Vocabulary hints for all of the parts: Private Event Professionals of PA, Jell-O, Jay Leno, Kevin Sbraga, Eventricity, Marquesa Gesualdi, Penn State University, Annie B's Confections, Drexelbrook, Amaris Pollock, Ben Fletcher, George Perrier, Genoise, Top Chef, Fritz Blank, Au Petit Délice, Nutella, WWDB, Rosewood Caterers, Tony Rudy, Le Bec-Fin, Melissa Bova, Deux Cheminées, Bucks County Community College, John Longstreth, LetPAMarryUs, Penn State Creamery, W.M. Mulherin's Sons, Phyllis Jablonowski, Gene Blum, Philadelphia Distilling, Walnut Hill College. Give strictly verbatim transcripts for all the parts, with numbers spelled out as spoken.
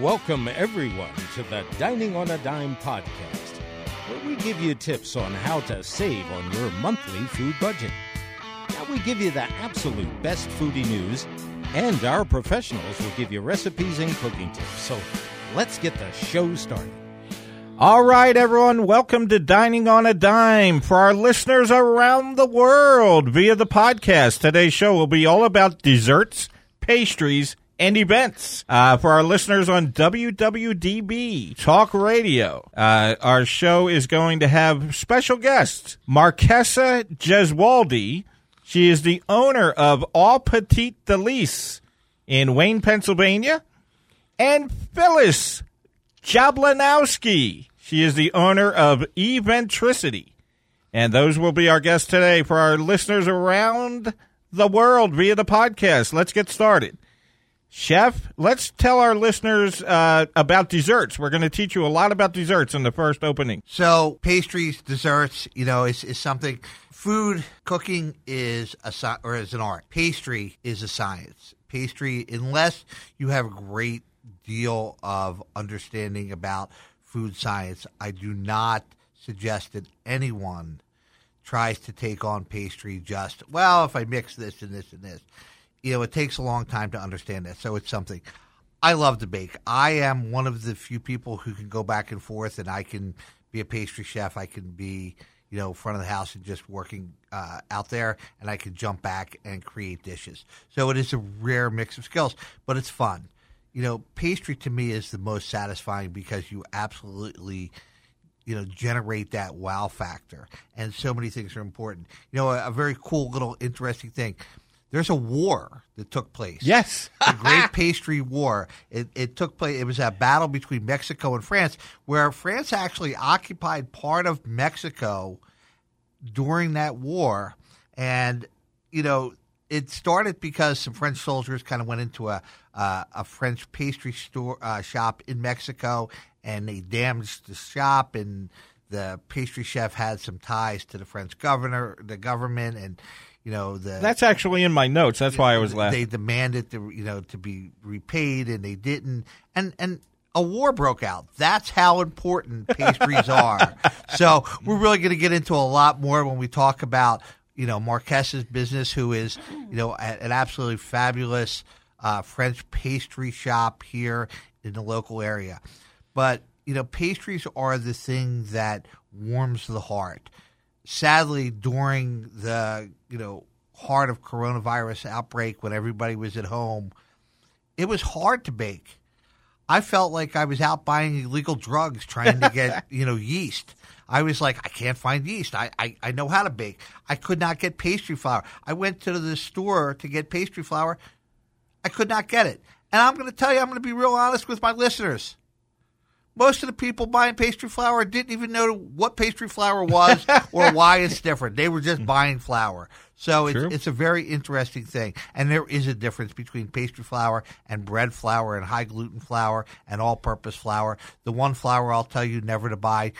Welcome everyone to the Dining on a Dime podcast, where we give you tips on how to save on your monthly food budget. Now we give you the absolute best foodie news, and our professionals will give you recipes and cooking tips. So let's get the show started. All right, everyone, welcome to Dining on a Dime. For our listeners around the world via the podcast, today's show will be all about desserts, pastries, and events. Uh, for our listeners on W W D B Talk Radio, uh, our show is going to have special guest, Marquesa Gesualdi. She is the owner of Au Petit Délice in Wayne, Pennsylvania, and Phyllis Jablonowski. She is the owner of Eventricity. And those will be our guests today for our listeners around the world via the podcast. Let's get started. Chef, let's tell our listeners uh, about desserts. We're going to teach you a lot about desserts in the first opening. So pastries, desserts, you know, is, is something. Food cooking is a or is an art. Pastry is a science. Pastry, unless you have a great deal of understanding about food science, I do not suggest that anyone tries to take on pastry just, well, if I mix this and this and this. You know, it takes a long time to understand that, so it's something. I love to bake. I am one of the few people who can go back and forth, and I can be a pastry chef. I can be, you know, front of the house and just working uh, out there, and I can jump back and create dishes. So it is a rare mix of skills, but it's fun. You know, pastry to me is the most satisfying because you absolutely, you know, generate that wow factor. And so many things are important. You know, a, a very cool little interesting thing. There's a war that took place. Yes. The Great Pastry War. It, it took place. It was a battle between Mexico and France, where France actually occupied part of Mexico during that war. And, you know, it started because some French soldiers kind of went into a uh, a French pastry store uh, shop in Mexico, and they damaged the shop. And the pastry chef had some ties to the French governor, the government, and you know the. That's actually in my notes. That's why I was laughing. They demanded to you know to be repaid, and they didn't. And and. A war broke out. That's how important pastries are. So we're really going to get into a lot more when we talk about, you know, Marquesa's business, who is, you know, an absolutely fabulous uh, French pastry shop here in the local area. But, you know, pastries are the thing that warms the heart. Sadly, during the, you know, heart of coronavirus outbreak when everybody was at home, it was hard to bake. I felt like I was out buying illegal drugs trying to get, you know, yeast. I was like, I can't find yeast. I, I, I know how to bake. I could not get pastry flour. I went to the store to get pastry flour. I could not get it. And I'm going to tell you, I'm going to be real honest with my listeners. Most of the people buying pastry flour didn't even know what pastry flour was or why it's different. They were just buying flour. So it's, it's a very interesting thing. And there is a difference between pastry flour and bread flour and high-gluten flour and all-purpose flour. The one flour I'll tell you never to buy,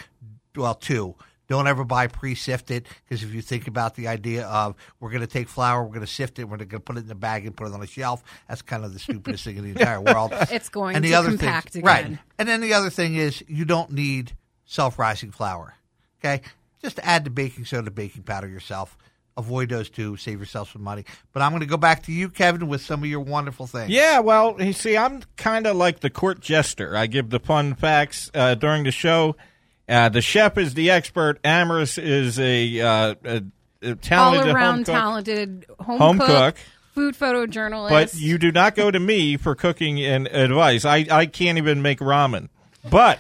well, two. Don't ever buy pre-sifted, because if you think about the idea of we're going to take flour, we're going to sift it, we're going to put it in a bag and put it on a shelf, that's kind of the stupidest thing in the entire world. It's going and the to other compact thing, again. Right. And then the other thing is you don't need self-rising flour, okay? Just add the baking soda, baking powder yourself. Avoid those two. Save yourself some money. But I'm going to go back to you, Kevin, with some of your wonderful things. Yeah, well, you see, I'm kind of like the court jester. I give the fun facts uh, during the show. Uh, the chef is the expert. Amorous is a, uh, a, a talented all-around home cook, talented home, home cook, cook, food photojournalist. But you do not go to me for cooking and advice. I, I can't even make ramen. But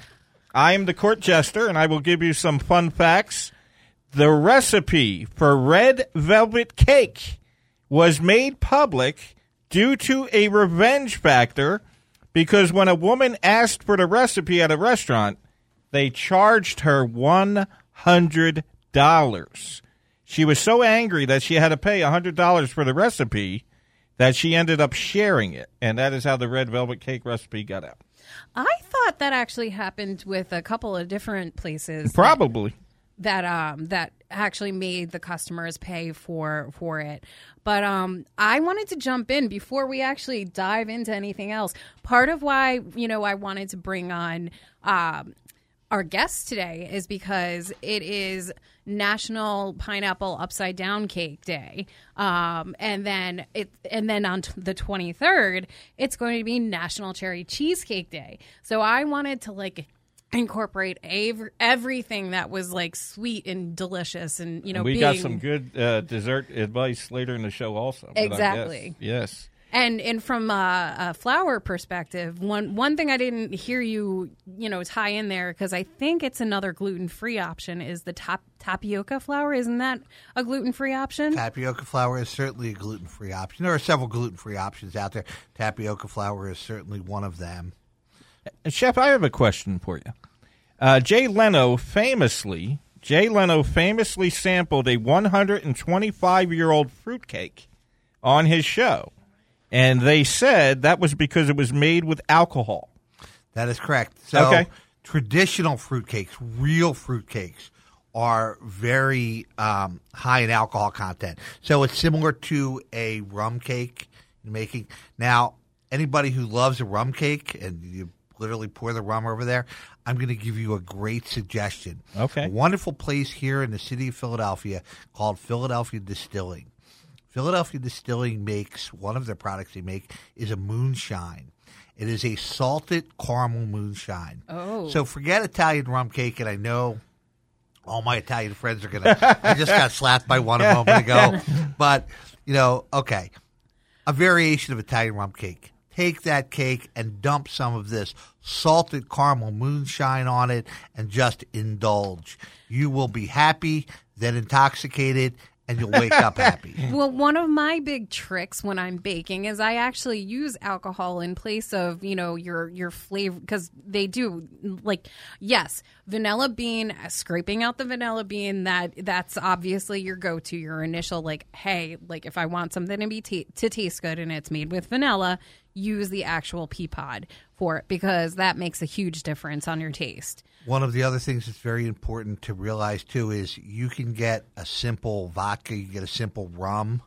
I am the court jester, and I will give you some fun facts. The recipe for red velvet cake was made public due to a revenge factor, because when a woman asked for the recipe at a restaurant, they charged her one hundred dollars. She was so angry that she had to pay one hundred dollars for the recipe that she ended up sharing it, and that is how the red velvet cake recipe got out. I thought that actually happened with a couple of different places. Probably. That- That um that actually made the customers pay for for it. But um, I wanted to jump in before we actually dive into anything else. Part of why, you know, I wanted to bring on um, our guest today is because it is National Pineapple Upside Down Cake Day, um, and then it and then on t- the twenty-third, it's going to be National Cherry Cheesecake Day. So I wanted to like incorporate av- everything that was like sweet and delicious, and you know, and we being... got some good uh, dessert advice later in the show, also. Exactly. Yes. And and from a, a flower perspective, one one thing I didn't hear you you know tie in there, because I think it's another gluten free option, is the top, tapioca flour. Isn't that a gluten free option? Tapioca flour is certainly a gluten free option. There are several gluten free options out there. Tapioca flour is certainly one of them. Chef, I have a question for you. Uh, Jay Leno famously Jay Leno famously sampled a one hundred twenty-five year old fruitcake on his show. And they said that was because it was made with alcohol. That is correct. So okay. Traditional fruitcakes, real fruitcakes, are very um, high in alcohol content. So it's similar to a rum cake making. Now, anybody who loves a rum cake, and you literally pour the rum over there, I'm going to give you a great suggestion. Okay. A wonderful place here in the city of Philadelphia called Philadelphia Distilling. Philadelphia Distilling makes, one of their products they make is a moonshine. It is a salted caramel moonshine. Oh. So forget Italian rum cake, and I know all my Italian friends are going to, I just got slapped by one a moment ago. But, you know, okay, a variation of Italian rum cake. Take that cake and dump some of this salted caramel moonshine on it and just indulge. You will be happy, then intoxicated, and you'll wake up happy. Well, one of my big tricks when I'm baking is I actually use alcohol in place of, you know, your your flavor, because they do, like, yes, vanilla bean, scraping out the vanilla bean, that that's obviously your go-to, your initial, like, hey, like, if I want something to be t- to taste good and it's made with vanilla, use the actual pea pod for it, because that makes a huge difference on your taste. One of the other things that's very important to realize, too, is you can get a simple vodka, you can get a simple rum,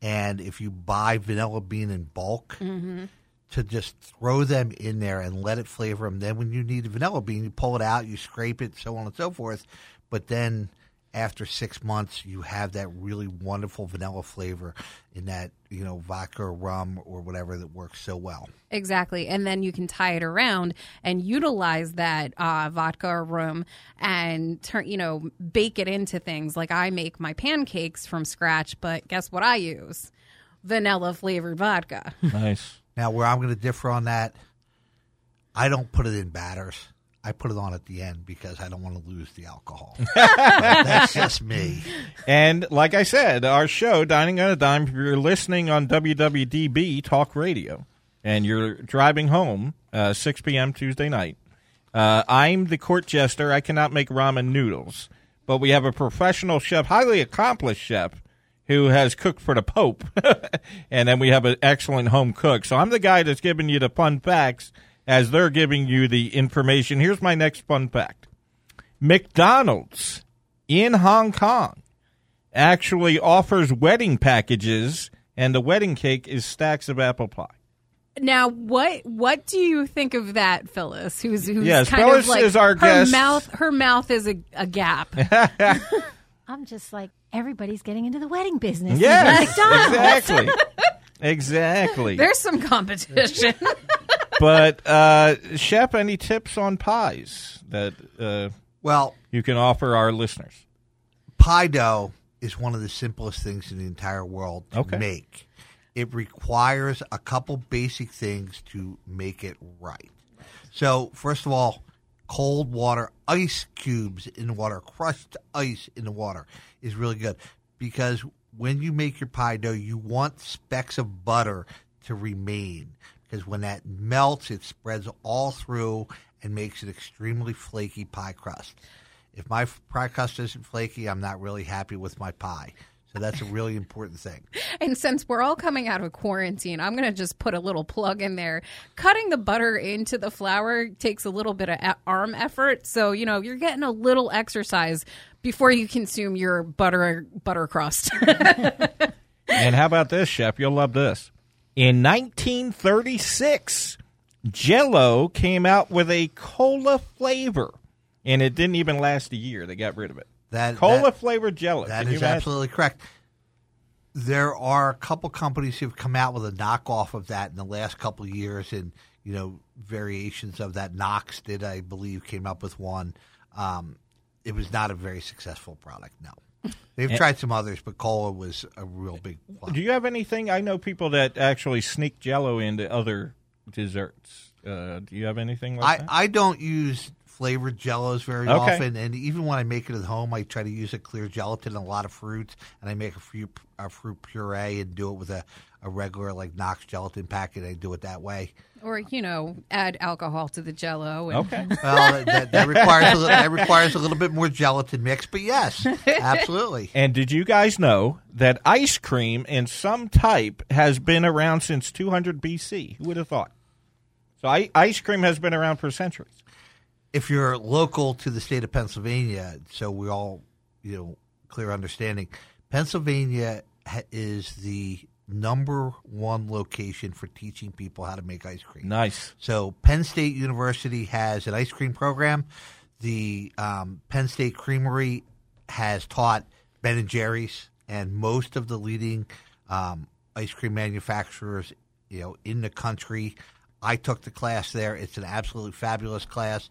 and if you buy vanilla bean in bulk, mm-hmm. to just throw them in there and let it flavor them. Then when you need a vanilla bean, you pull it out, you scrape it, so on and so forth. But then after six months, you have that really wonderful vanilla flavor in that, you know, vodka or rum or whatever that works so well. Exactly. And then you can tie it around and utilize that uh, vodka or rum and, turn, you know, bake it into things. Like I make my pancakes from scratch, but guess what I use? Vanilla flavored vodka. Nice. Now, where I'm going to differ on that, I don't put it in batters. I put it on at the end because I don't want to lose the alcohol. That's just me. And like I said, our show, Dining on a Dime, if you're listening on W W D B Talk Radio and you're driving home, uh, six p.m. Tuesday night, uh, I'm the court jester. I cannot make ramen noodles. But we have a professional chef, highly accomplished chef, who has cooked for the Pope. And then we have an excellent home cook. So I'm the guy that's giving you the fun facts as they're giving you the information. Here's my next fun fact. McDonald's in Hong Kong actually offers wedding packages, and the wedding cake is stacks of apple pie. Now, what what do you think of that, Phyllis? Who's, who's yes, kind Phyllis of like is our her guest. Mouth, her mouth is a, a gap. I'm just like, everybody's getting into the wedding business. Yes, exactly. Exactly. There's some competition. But, uh, Shep, any tips on pies that uh, well you can offer our listeners? Pie dough is one of the simplest things in the entire world to okay. make. It requires a couple basic things to make it right. So, first of all, cold water, ice cubes in the water, crushed ice in the water is really good, because when you make your pie dough, you want specks of butter to remain, because when that melts, it spreads all through and makes an extremely flaky pie crust. If my pie crust isn't flaky, I'm not really happy with my pie. So that's a really important thing. And since we're all coming out of quarantine, I'm going to just put a little plug in there. Cutting the butter into the flour takes a little bit of arm effort. So, you know, you're getting a little exercise before you consume your butter butter crust. And how about this, Chef? You'll love this. In nineteen thirty-six, Jell-O came out with a cola flavor, and it didn't even last a year. They got rid of it. That, cola-flavored Jell-O. That is absolutely correct. There are a couple companies who've come out with a knockoff of that in the last couple of years, and you know variations of that. Knox did, I believe, came up with one. Um, it was not a very successful product, no. They've and, tried some others, but cola was a real big flop. Do you have anything? I know people that actually sneak Jell-O into other desserts. Uh, do you have anything like I, that? I don't use flavored Jell-Os very okay. often, and even when I make it at home, I try to use a clear gelatin and a lot of fruits, and I make a fruit, a fruit puree and do it with a, a regular, like, Knox gelatin packet. I do it that way. Or, you know, add alcohol to the Jell-O. And... Okay. Well, that, that, requires a little, that requires a little bit more gelatin mix, but yes, absolutely. And did you guys know that ice cream in some type has been around since two hundred B C? Who would have thought? So I, ice cream has been around for centuries. If you're local to the state of Pennsylvania, so we all, you know, clear understanding, Pennsylvania ha- is the number one location for teaching people how to make ice cream. Nice. So Penn State University has an ice cream program. The um, Penn State Creamery has taught Ben and Jerry's and most of the leading um, ice cream manufacturers, you know, in the country. I took the class there. It's an absolutely fabulous class.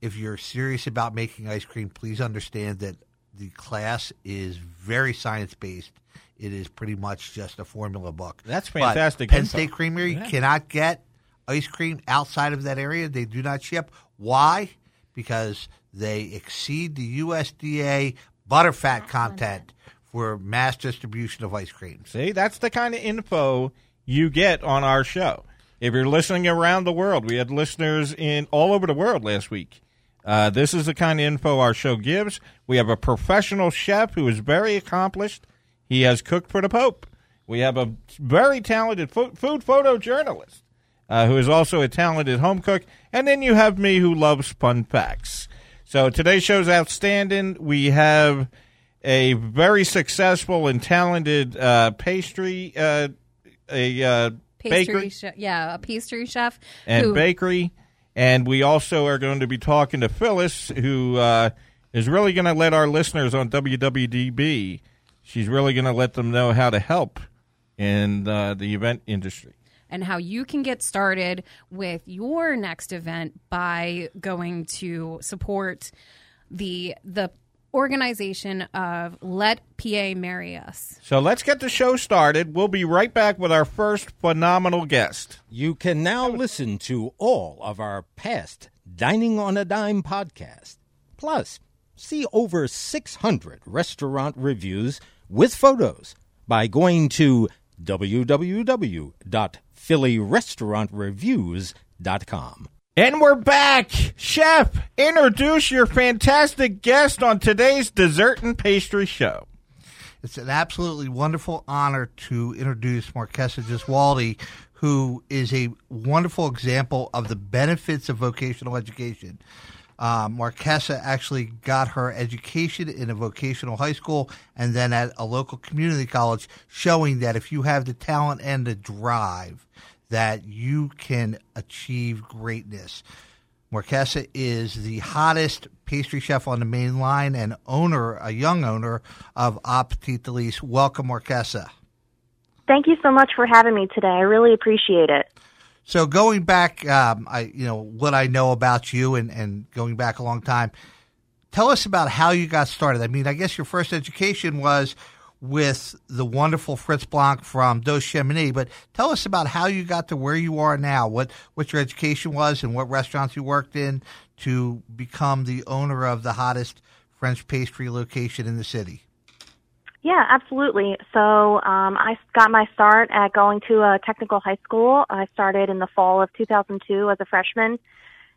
If you're serious about making ice cream, please understand that the class is very science-based. It is pretty much just a formula book. That's fantastic. But Penn State Creamery yeah. cannot get ice cream outside of that area. They do not ship. Why? Because they exceed the U S D A butterfat content for mass distribution of ice cream. See, that's the kind of info you get on our show. If you're listening around the world, we had listeners in all over the world last week. Uh, this is the kind of info our show gives. We have a professional chef who is very accomplished. He has cooked for the Pope. We have a very talented fo- food photojournalist uh, who is also a talented home cook. And then you have me who loves fun facts. So today's show is outstanding. We have a very successful and talented uh, pastry, uh, a uh Pastry chef, yeah, a pastry chef. And who, bakery. And we also are going to be talking to Phyllis, who uh, is really going to let our listeners on W W D B, she's really going to let them know how to help in uh, the event industry. And how you can get started with your next event by going to support the the organization of LetPAMarryUs. So let's get the show started. We'll be right back with our first phenomenal guest. You can now listen to all of our past Dining on a Dime podcast. Plus, see over six hundred restaurant reviews with photos by going to w w w dot philly restaurant reviews dot com. And we're back. Chef, introduce your fantastic guest on today's Dessert and Pastry Show. It's an absolutely wonderful honor to introduce Marquesa Gesualdi, who is a wonderful example of the benefits of vocational education. Um, Marquesa actually got her education in a vocational high school and then at a local community college, showing that if you have the talent and the drive, that you can achieve greatness. Marquesa is the hottest pastry chef on the main line and owner, a young owner, of Au Petit Délice. Welcome, Marquesa. Thank you so much for having me today. I really appreciate it. So going back, um, I you know, what I know about you and, and going back a long time, tell us about how you got started. I mean, I guess your first education was with the wonderful Fritz Blank from Deux Cheminées, but tell us about how you got to where you are now, what, what your education was and what restaurants you worked in to become the owner of the hottest French pastry location in the city. Yeah, absolutely. So um, I got my start at going to a technical high school. I started in the fall of two thousand two as a freshman,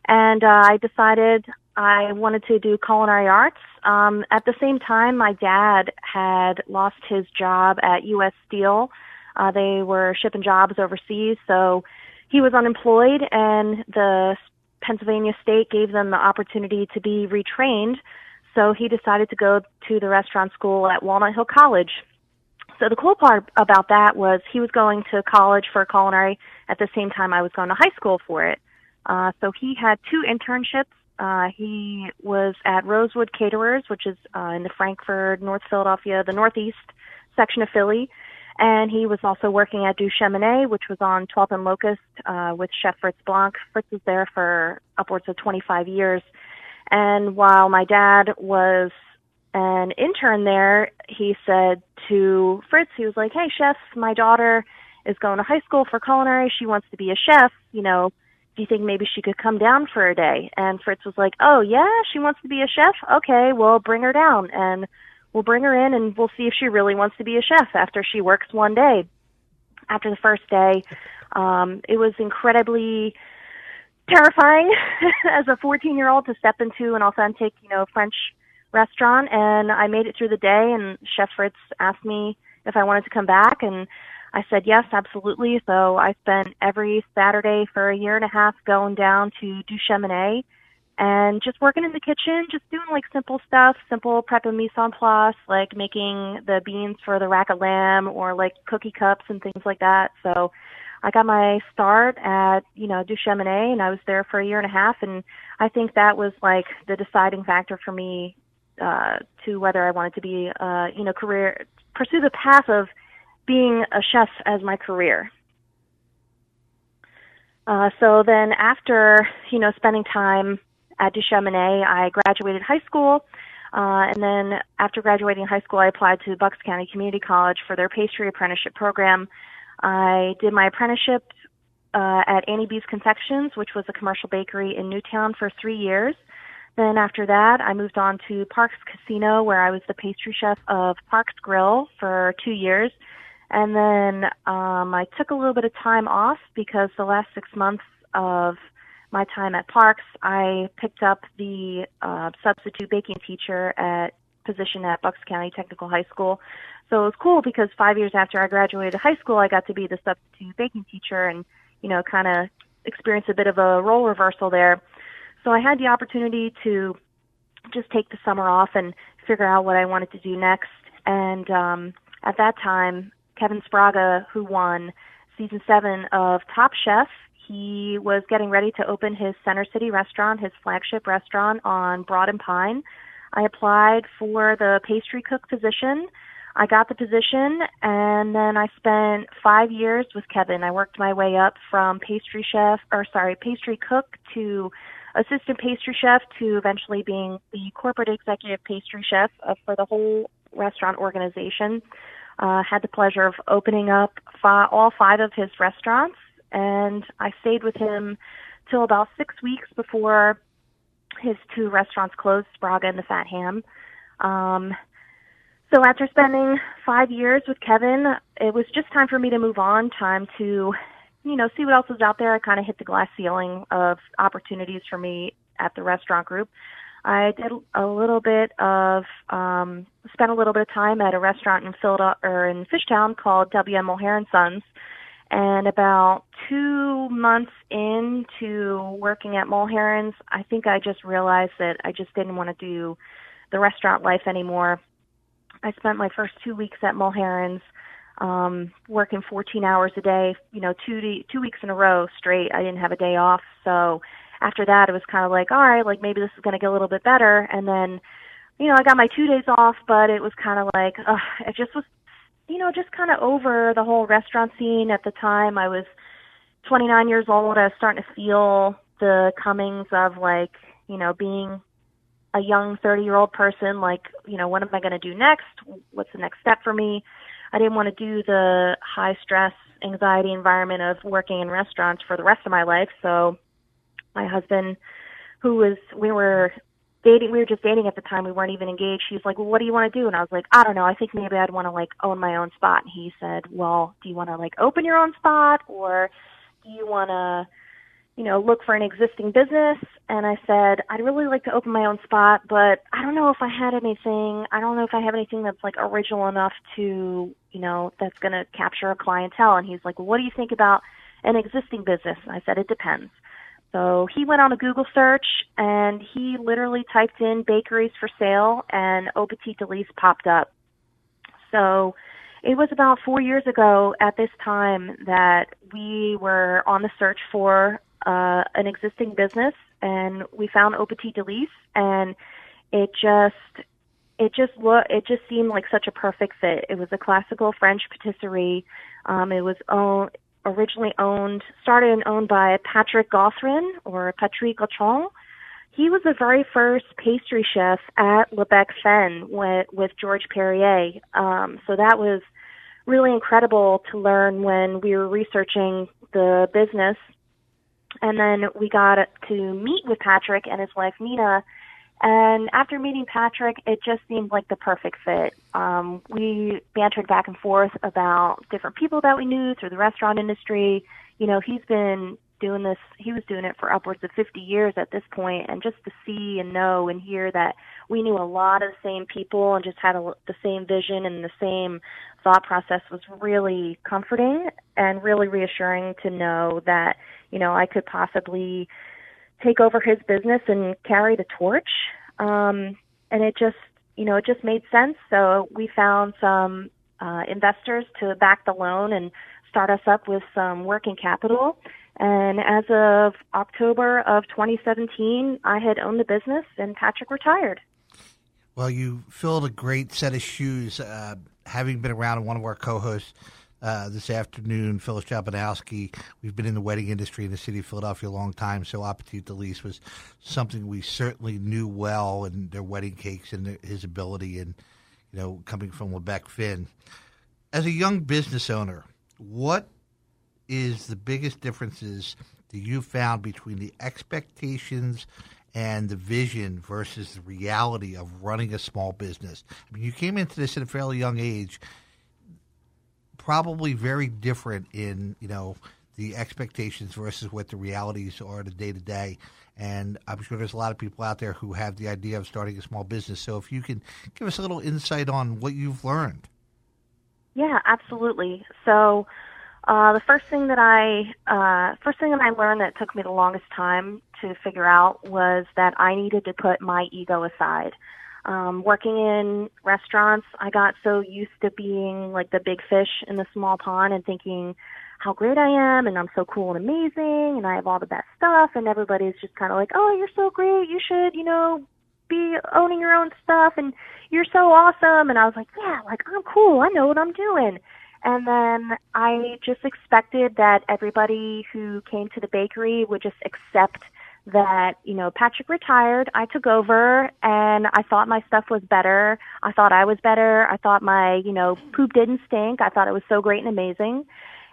and uh, I decided I wanted to do culinary arts. Um, at the same time, my dad had lost his job at U S Steel. Uh, they were shipping jobs overseas, so he was unemployed, and the Pennsylvania state gave them the opportunity to be retrained. So he decided to go to the restaurant school at Walnut Hill College. So the cool part about that was he was going to college for culinary at the same time I was going to high school for it. Uh, so he had two internships. Uh, he was at Rosewood Caterers, which is uh, in the Frankfort, North Philadelphia, the northeast section of Philly. And he was also working at Deux Cheminées, which was on twelfth and Locust, uh, with Chef Fritz Blank. Fritz was there for upwards of twenty-five years. And while my dad was an intern there, he said to Fritz, he was like, "Hey, chef, my daughter is going to high school for culinary. She wants to be a chef. You know, do you think maybe she could come down for a day?" And Fritz was like, "Oh, yeah, she wants to be a chef? Okay, well, bring her down, and we'll bring her in, and we'll see if she really wants to be a chef after she works one day." After the first day, um, it was incredibly terrifying as a fourteen-year-old to step into an authentic, you know, French restaurant, and I made it through the day, and Chef Fritz asked me if I wanted to come back, and I said yes, absolutely. So I spent every Saturday for a year and a half going down to Deux Cheminées and just working in the kitchen, just doing like simple stuff, simple prep and mise en place, like making the beans for the rack of lamb or like cookie cups and things like that. So I got my start at, you know, Deux Cheminées, and I was there for a year and a half. And I think that was like the deciding factor for me uh, to whether I wanted to be, uh, you know, career, pursue the path of being a chef as my career. Uh, so then after, you know, spending time at Deux Cheminées, I graduated high school. Uh, and then after graduating high school, I applied to Bucks County Community College for their pastry apprenticeship program. I did my apprenticeship uh, at Annie B's Confections, which was a commercial bakery in Newtown, for three years. Then after that, I moved on to Parx Casino, where I was the pastry chef of Parx Grill for two years. And then um, I took a little bit of time off because the last six months of my time at Parx, I picked up the uh, substitute baking teacher at position at Bucks County Technical High School. So it was cool because five years after I graduated high school, I got to be the substitute baking teacher and, you know, kind of experience a bit of a role reversal there. So I had the opportunity to just take the summer off and figure out what I wanted to do next. And um, at that time, Kevin Sbraga, who won season seven of Top Chef, he was getting ready to open his Center City restaurant, his flagship restaurant on Broad and Pine. I applied for the pastry cook position. I got the position, and then I spent five years with Kevin. I worked my way up from pastry chef, or sorry, pastry cook to assistant pastry chef to eventually being the corporate executive pastry chef for the whole restaurant organization. Uh, had the pleasure of opening up fi- all five of his restaurants, and I stayed with him till about six weeks before his two restaurants closed, Spraga and the Fat Ham. Um, so after spending five years with Kevin, it was just time for me to move on, time to, you know, see what else was out there. I kind of hit the glass ceiling of opportunities for me at the restaurant group. I did a little bit of, um, spent a little bit of time at a restaurant in Philadelphia, or in Fishtown, called W M. Mulherin's Sons. And about two months into working at Mulherin's, I think I just realized that I just didn't want to do the restaurant life anymore. I spent my first two weeks at Mulherin's um, working fourteen hours a day, you know, two to, two weeks in a row straight. I didn't have a day off. So after that, it was kind of like, all right, like maybe this is going to get a little bit better. And then, you know, I got my two days off, but it was kind of like, ugh, it just was, you know, just kind of over the whole restaurant scene at the time. I was twenty-nine years old. I was starting to feel the comings of, like, you know, being a young thirty-year-old person, like, you know, what am I going to do next? What's the next step for me? I didn't want to do the high-stress, anxiety environment of working in restaurants for the rest of my life. So my husband, who was, we were dating, we were just dating at the time. We weren't even engaged. He's like, "Well, what do you want to do?" And I was like, "I don't know. I think maybe I'd want to, like, own my own spot." And he said, "Well, do you want to, like, open your own spot, or do you want to, you know, look for an existing business?" And I said, "I'd really like to open my own spot, but I don't know if I had anything. I don't know if I have anything that's, like, original enough to, you know, that's going to capture a clientele." And he's like, "Well, what do you think about an existing business?" And I said, "It depends." So he went on a Google search, and he literally typed in bakeries for sale, and Au Petit Délice popped up. So it was about four years ago at this time that we were on the search for uh, an existing business, and we found Au Petit Délice, and it just it just lo- it just seemed like such a perfect fit. It was a classical French patisserie. Um, it was own. originally owned, started and owned by Patrick Gauthier, or Patrick Gauthier. He was the very first pastry chef at Le Bec-Fin with, with George Perrier. Um, so that was really incredible to learn when we were researching the business. And then we got to meet with Patrick and his wife, Nina. And after meeting Patrick, it just seemed like the perfect fit. Um, we bantered back and forth about different people that we knew through the restaurant industry. You know, he's been doing this, he was doing it for upwards of fifty years at this point, and just to see and know and hear that we knew a lot of the same people and just had a, the same vision and the same thought process was really comforting and really reassuring to know that, you know, I could possibly take over his business and carry the torch. Um, and it just, you know, it just made sense. So we found some uh, investors to back the loan and start us up with some working capital. And as of October of twenty seventeen, I had owned the business and Patrick retired. Well, you filled a great set of shoes, uh, having been around and one of our co-hosts Uh, this afternoon, Phyllis Jablonowski. We've been in the wedding industry in the city of Philadelphia a long time, so Au Petit Délice was something we certainly knew well, and their wedding cakes and their, his ability, and, you know, coming from Le Bec-Fin. As a young business owner, what is the biggest differences that you found between the expectations and the vision versus the reality of running a small business? I mean, you came into this at a fairly young age, probably very different in, you know, the expectations versus what the realities are the day to day. And I'm sure there's a lot of people out there who have the idea of starting a small business. So if you can give us a little insight on what you've learned. Yeah, absolutely. So uh, the first thing that I uh, first thing that I learned that took me the longest time to figure out was that I needed to put my ego aside. Um, working in restaurants, I got so used to being like the big fish in the small pond and thinking how great I am and I'm so cool and amazing and I have all the best stuff, and everybody's just kind of like, oh, you're so great. You should, you know, be owning your own stuff and you're so awesome. And I was like, yeah, like I'm cool. I know what I'm doing. And then I just expected that everybody who came to the bakery would just accept that, you know, Patrick retired, I took over, and I thought my stuff was better. I thought I was better. I thought my, you know, poop didn't stink. I thought it was so great and amazing.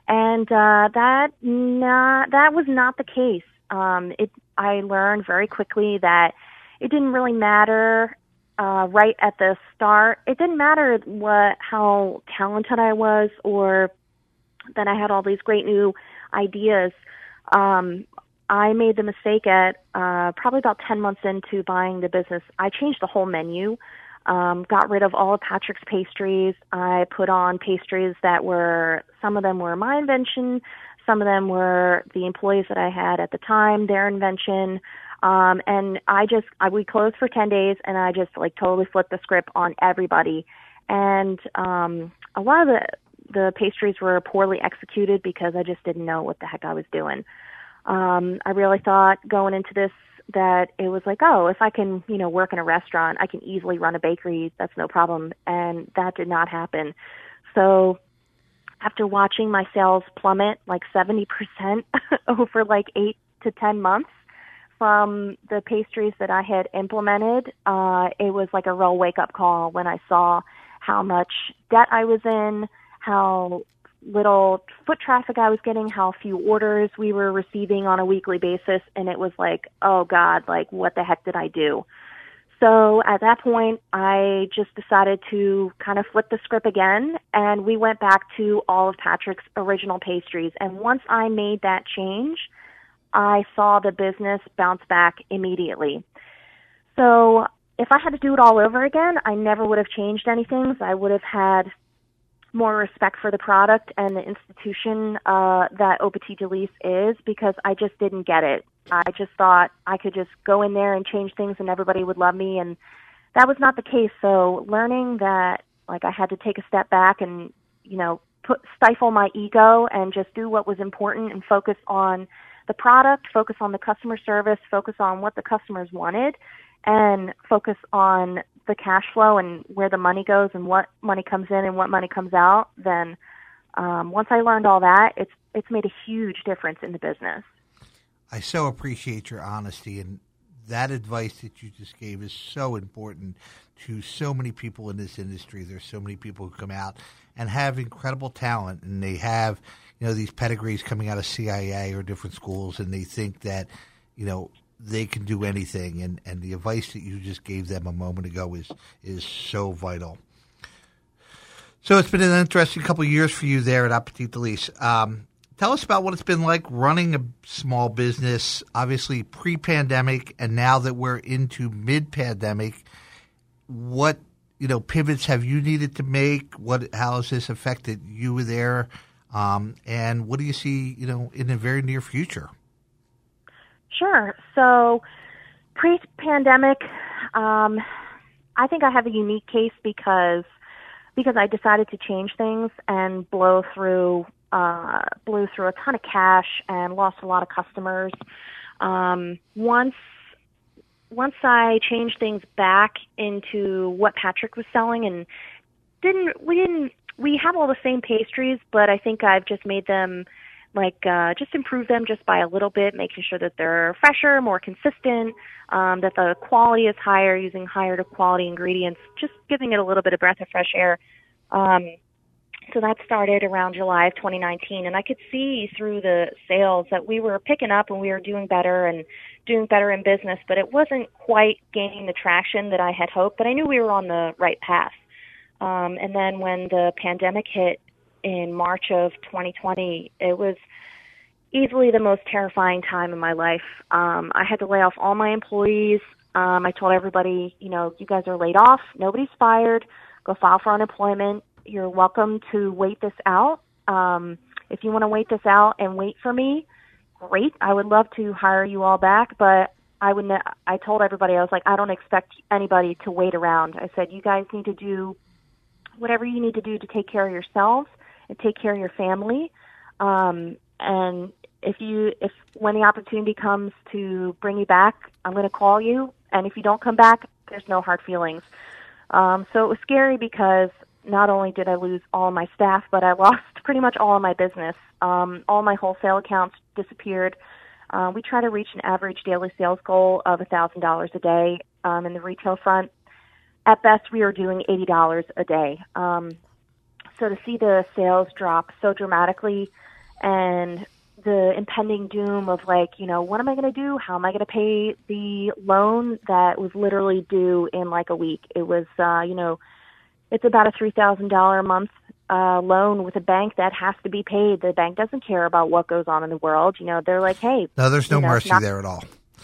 And uh, that not, that was not the case. Um, it, I learned very quickly that it didn't really matter uh, right at the start. It didn't matter what how talented I was or that I had all these great new ideas. Um I made the mistake at uh, probably about ten months into buying the business. I changed the whole menu, um, got rid of all of Patrick's pastries. I put on pastries that were, some of them were my invention, some of them were the employees that I had at the time, their invention. Um, and I just, I, we closed for ten days, and I just like totally flipped the script on everybody. And um, a lot of the, the pastries were poorly executed because I just didn't know what the heck I was doing. Um, I really thought going into this that it was like, oh, if I can, you know, work in a restaurant, I can easily run a bakery. That's no problem. And that did not happen. So after watching my sales plummet like seventy percent over like eight to ten months from the pastries that I had implemented, uh, it was like a real wake-up call when I saw how much debt I was in, how little foot traffic I was getting, how few orders we were receiving on a weekly basis. And it was like, oh God, like what the heck did I do? So at that point, I just decided to kind of flip the script again. And we went back to all of Patrick's original pastries. And once I made that change, I saw the business bounce back immediately. So if I had to do it all over again, I never would have changed anything. So I would have had more respect for the product and the institution uh, that Au Petit Délice is, because I just didn't get it. I just thought I could just go in there and change things and everybody would love me, and that was not the case. So learning that, like, I had to take a step back and, you know, put, stifle my ego and just do what was important and focus on the product, focus on the customer service, focus on what the customers wanted, and focus on the cash flow and where the money goes and what money comes in and what money comes out, then um, once I learned all that, it's it's made a huge difference in the business. I so appreciate your honesty, and that advice that you just gave is so important to so many people in this industry. There's so many people who come out and have incredible talent, and they have, you know, these pedigrees coming out of C I A or different schools, and they think that, you know, they can do anything, and, and the advice that you just gave them a moment ago is is so vital. So it's been an interesting couple of years for you there at Au Petit Délice. Um, tell us about what it's been like running a small business, obviously pre-pandemic, and now that we're into mid-pandemic. What, you know, pivots have you needed to make? What, how has this affected you there? Um, and what do you see, you know, in the very near future? Sure. So pre-pandemic, um, I think I have a unique case because because I decided to change things and blow through uh, blew through a ton of cash and lost a lot of customers. Um, once once I changed things back into what Patrick was selling, and didn't we didn't we have all the same pastries, but I think I've just made them. Like, uh, just improve them just by a little bit, making sure that they're fresher, more consistent, um, that the quality is higher, using higher quality ingredients, just giving it a little bit of breath of fresh air. Um, so that started around July of twenty nineteen, and I could see through the sales that we were picking up and we were doing better and doing better in business, but it wasn't quite gaining the traction that I had hoped, but I knew we were on the right path. Um, and then when the pandemic hit, in March of twenty twenty, it was easily the most terrifying time in my life. Um, I had to lay off all my employees. Um, I told everybody, you know, you guys are laid off. Nobody's fired. Go file for unemployment. You're welcome to wait this out. Um, if you want to wait this out and wait for me, great. I would love to hire you all back, but I would. Ne- I told everybody, I was like, I don't expect anybody to wait around. I said, you guys need to do whatever you need to do to take care of yourselves and take care of your family. Um, and if you, if when the opportunity comes to bring you back, I'm going to call you. And if you don't come back, there's no hard feelings. Um, so it was scary because not only did I lose all my staff, but I lost pretty much all of my business. Um, all my wholesale accounts disappeared. Uh, we try to reach an average daily sales goal of one thousand dollars a day um, in the retail front. At best, we were doing eighty dollars a day. Um, So to see the sales drop so dramatically and the impending doom of, like, you know, what am I going to do? How am I going to pay the loan that was literally due in like a week? It was, uh, you know, it's about a three thousand dollars a month uh, loan with a bank that has to be paid. The bank doesn't care about what goes on in the world. You know, they're like, hey. No, there's no know, mercy not- there at all.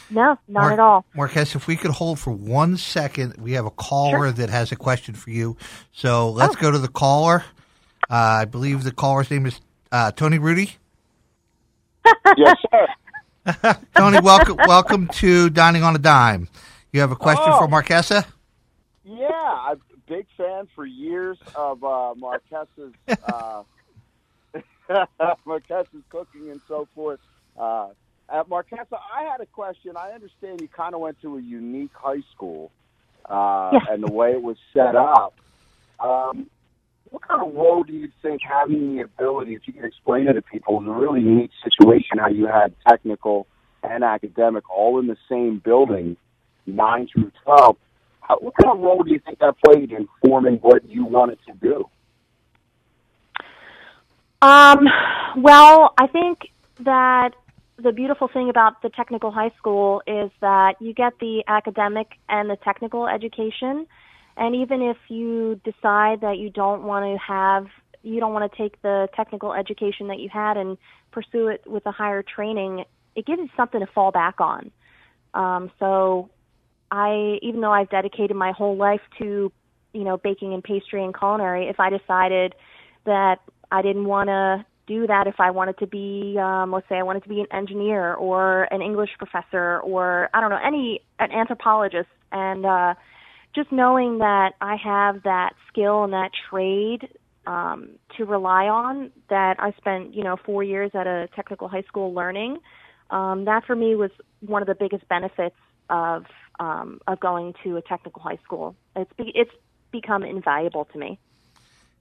No, not Mar- at all. Marquesa, if we could hold for one second. We have a caller sure. that has a question for you. So let's oh. go to the caller. Uh, I believe the caller's name is uh, Tony Rudy. Yes, sir. Tony, welcome welcome to Dining on a Dime. You have a question oh. for Marquesa? Yeah, I'm a big fan for years of uh, Marquesa's, uh, Marquesa's cooking and so forth. Uh, at Marquesa, I had a question. I understand you kind of went to a unique high school uh, yeah. and the way it was set up. Um What kind of role do you think having the ability, if you can explain it to people, in a really neat situation, how you had technical and academic all in the same building, nine through twelve, how, what kind of role do you think that played in forming what you wanted to do? Um, well, I think that the beautiful thing about the technical high school is that you get the academic and the technical education. And even if you decide that you don't want to have, you don't want to take the technical education that you had and pursue it with a higher training, it gives you something to fall back on. Um, so I, even though I've dedicated my whole life to, you know, baking and pastry and culinary, if I decided that I didn't want to do that if I wanted to be, um, let's say I wanted to be an engineer or an English professor or, I don't know, any an anthropologist. And uh, just knowing that I have that skill and that trade um, to rely on, that I spent, you know, four years at a technical high school learning, um, that for me was one of the biggest benefits of um, of going to a technical high school. It's be- it's become invaluable to me.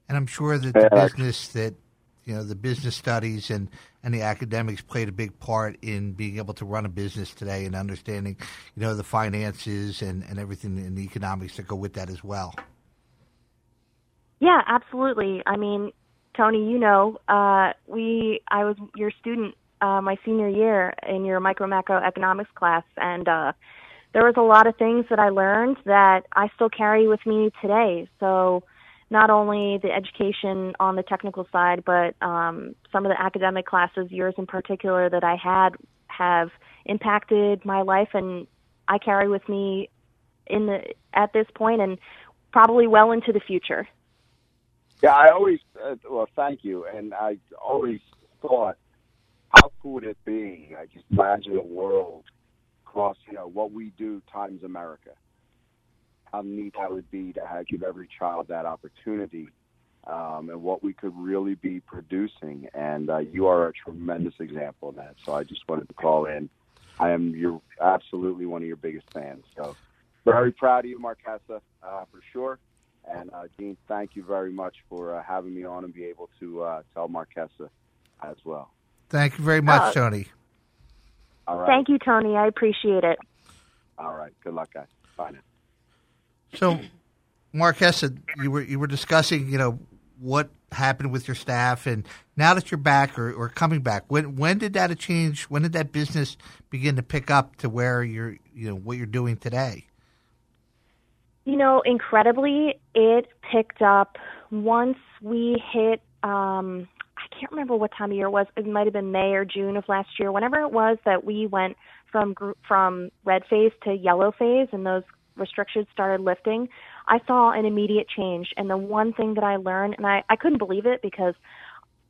And I'm sure that the business that, you know, the business studies and, and the academics played a big part in being able to run a business today and understanding, you know, the finances and, and everything and the economics that go with that as well. Yeah, absolutely. I mean, Tony, you know, uh, we I was your student uh, my senior year in your micro-macroeconomics class, and uh, there was a lot of things that I learned that I still carry with me today. So not only the education on the technical side, but um, some of the academic classes, yours in particular, that I had have impacted my life, and I carry with me in the at this point and probably well into the future. Yeah, I always, uh, well, thank you. And I always thought, how cool would it be? I just imagine a world across, you know, what we do times America. How neat that would be to have, give every child that opportunity, um, and what we could really be producing. And uh, you are a tremendous example of that. So I just wanted to call in. I am your absolutely one of your biggest fans. So very proud of you, Marquesa, uh, for sure. And uh, Gene, thank you very much for uh, having me on and be able to uh, tell Marquesa as well. Thank you very much, uh, Tony. All right. Thank you, Tony. I appreciate it. All right. Good luck, guys. Bye now. So, Marquesa, you were you were discussing, you know, what happened with your staff, and now that you're back or, or coming back, when when did that change? When did that business begin to pick up to where you're, you know, what you're doing today? You know, incredibly, it picked up once we hit. Um, I can't remember what time of year it was. It might have been May or June of last year. Whenever it was that we went from from red phase to yellow phase, and those restrictions started lifting, I saw an immediate change. And the one thing that I learned, and I, I couldn't believe it, because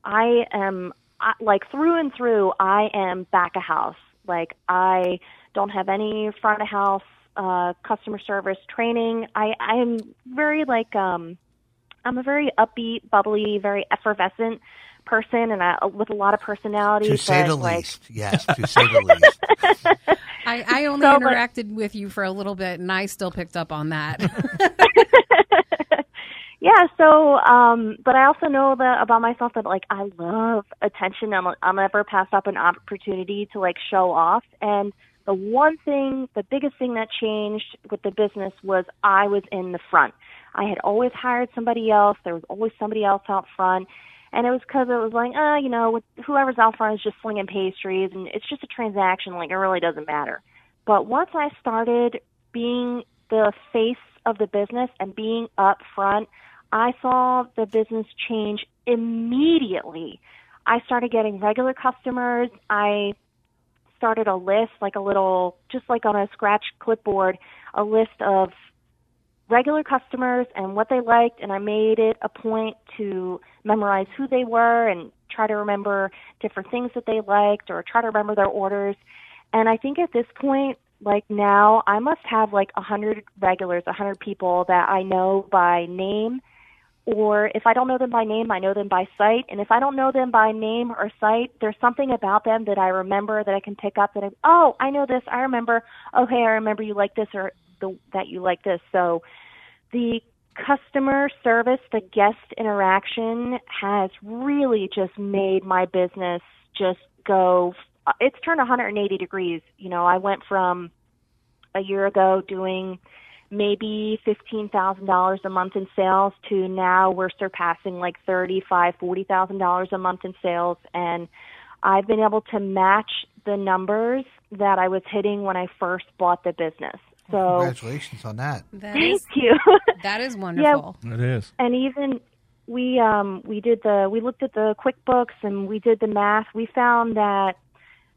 I am, I, like, through and through, I am back of house. Like, I don't have any front of house uh, customer service training. I am very, like, um, I'm a very upbeat, bubbly, very effervescent person, and I, with a lot of personality. To say but, the like, least, yes, to say the least. I, I only so, interacted but, with you for a little bit, and I still picked up on that. Yeah, so, um, but I also know that about myself that, like, I love attention. I'm, I'll never pass up an opportunity to, like, show off. And the one thing, the biggest thing that changed with the business was I was in the front. I had always hired somebody else. There was always somebody else out front. And it was because it was like, oh, you know, with whoever's out front is just slinging pastries, and it's just a transaction. Like, it really doesn't matter. But once I started being the face of the business and being up front, I saw the business change immediately. I started getting regular customers. I started a list, like a little, just like on a scratch clipboard, a list of regular customers and what they liked, and I made it a point to memorize who they were and try to remember different things that they liked or try to remember their orders. And I think at this point, like now, I must have like one hundred regulars, one hundred people that I know by name, or if I don't know them by name, I know them by sight. And if I don't know them by name or sight, there's something about them that I remember that I can pick up that, I, oh, I know this, I remember, oh, hey, I remember you like this, or The, that you like this. So the customer service, the guest interaction has really just made my business just go, it's turned one hundred eighty degrees. You know, I went from a year ago doing maybe fifteen thousand dollars a month in sales to now we're surpassing like thirty-five thousand dollars, forty thousand dollars a month in sales. And I've been able to match the numbers that I was hitting when I first bought the business. So congratulations on that. that Thank is, you. That is wonderful. Yeah, it is. And even we um, we did the we looked at the QuickBooks and we did the math. We found that